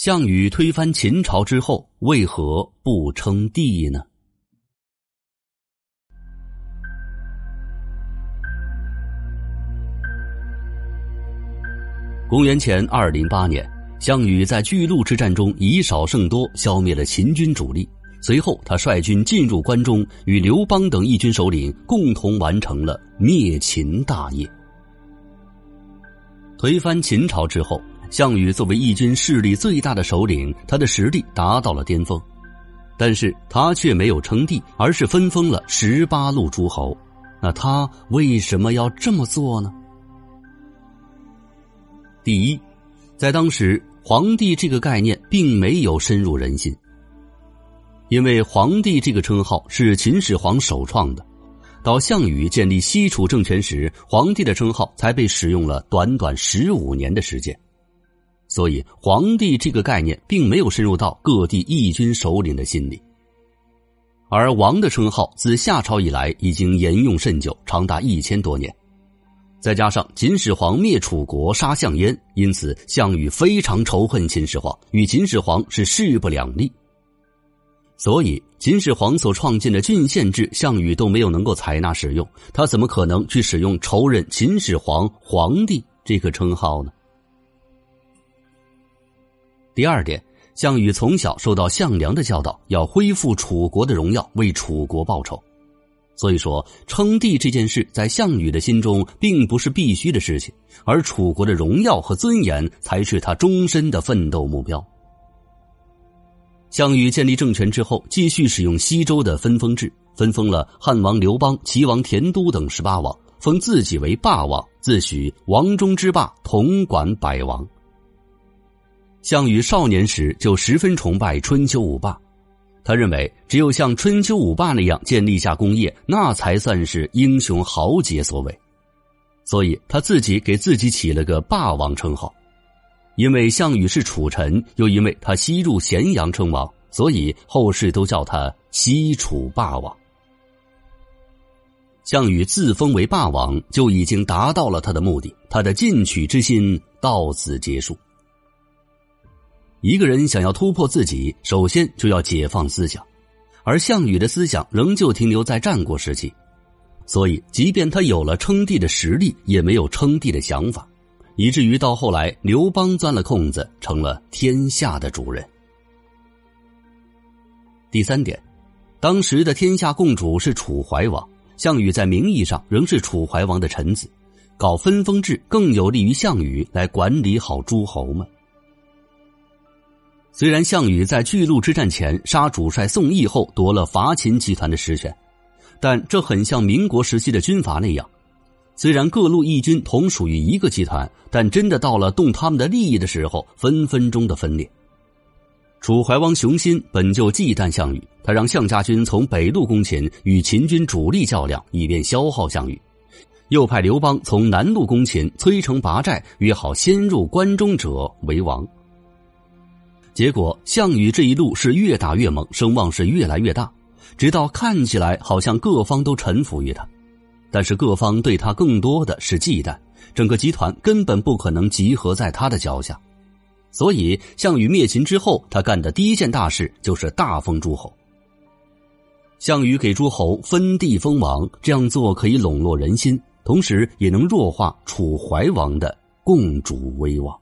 项羽推翻秦朝之后，为何不称帝呢？公元前208年，项羽在巨鹿之战中以少胜多，消灭了秦军主力。随后他率军进入关中，与刘邦等义军首领共同完成了灭秦大业。推翻秦朝之后，项羽作为义军势力最大的首领，他的实力达到了巅峰，但是他却没有称帝，而是分封了18路诸侯。那他为什么要这么做呢？第一，在当时，皇帝这个概念并没有深入人心，因为皇帝这个称号是秦始皇首创的，到项羽建立西楚政权时，皇帝的称号才被使用了短短15年的时间。所以皇帝这个概念并没有深入到各地义军首领的心里。而王的称号自夏朝以来已经沿用甚久，长达1000多年。再加上秦始皇灭楚国，杀项燕，因此项羽非常仇恨秦始皇，与秦始皇是势不两立。所以秦始皇所创建的郡县制，项羽都没有能够采纳使用，他怎么可能去使用仇人秦始皇皇帝这个称号呢？第二点，项羽从小受到项梁的教导，要恢复楚国的荣耀，为楚国报仇。所以说称帝这件事在项羽的心中并不是必须的事情，而楚国的荣耀和尊严才是他终身的奋斗目标。项羽建立政权之后，继续使用西周的分封制，分封了汉王刘邦、齐王田都等18王，封自己为霸王，自诩王中之霸，统管百王。项羽少年时就十分崇拜春秋五霸，他认为只有像春秋五霸那样建立下功业，那才算是英雄豪杰所为。所以他自己给自己起了个霸王称号。因为项羽是楚臣，又因为他西入咸阳称王，所以后世都叫他西楚霸王。项羽自封为霸王就已经达到了他的目的，他的进取之心到此结束。一个人想要突破自己，首先就要解放思想，而项羽的思想仍旧停留在战国时期，所以即便他有了称帝的实力，也没有称帝的想法，以至于到后来刘邦钻了空子，成了天下的主人。第三点，当时的天下共主是楚怀王，项羽在名义上仍是楚怀王的臣子，搞分封制更有利于项羽来管理好诸侯们。虽然项羽在巨鹿之战前杀主帅宋义后夺了伐秦集团的实权，但这很像民国时期的军阀那样，虽然各路义军同属于一个集团，但真的到了动他们的利益的时候，分分钟的分裂。楚怀王雄心本就忌惮项羽，他让项家军从北路攻秦，与秦军主力较量，以便消耗项羽，又派刘邦从南路攻秦，摧城拔寨，约好先入关中者为王。结果项羽这一路是越打越猛，声望是越来越大，直到看起来好像各方都臣服于他，但是各方对他更多的是忌惮，整个集团根本不可能集合在他的脚下。所以项羽灭秦之后，他干的第一件大事就是大封诸侯。项羽给诸侯分地封王，这样做可以笼络人心，同时也能弱化楚怀王的共主威望。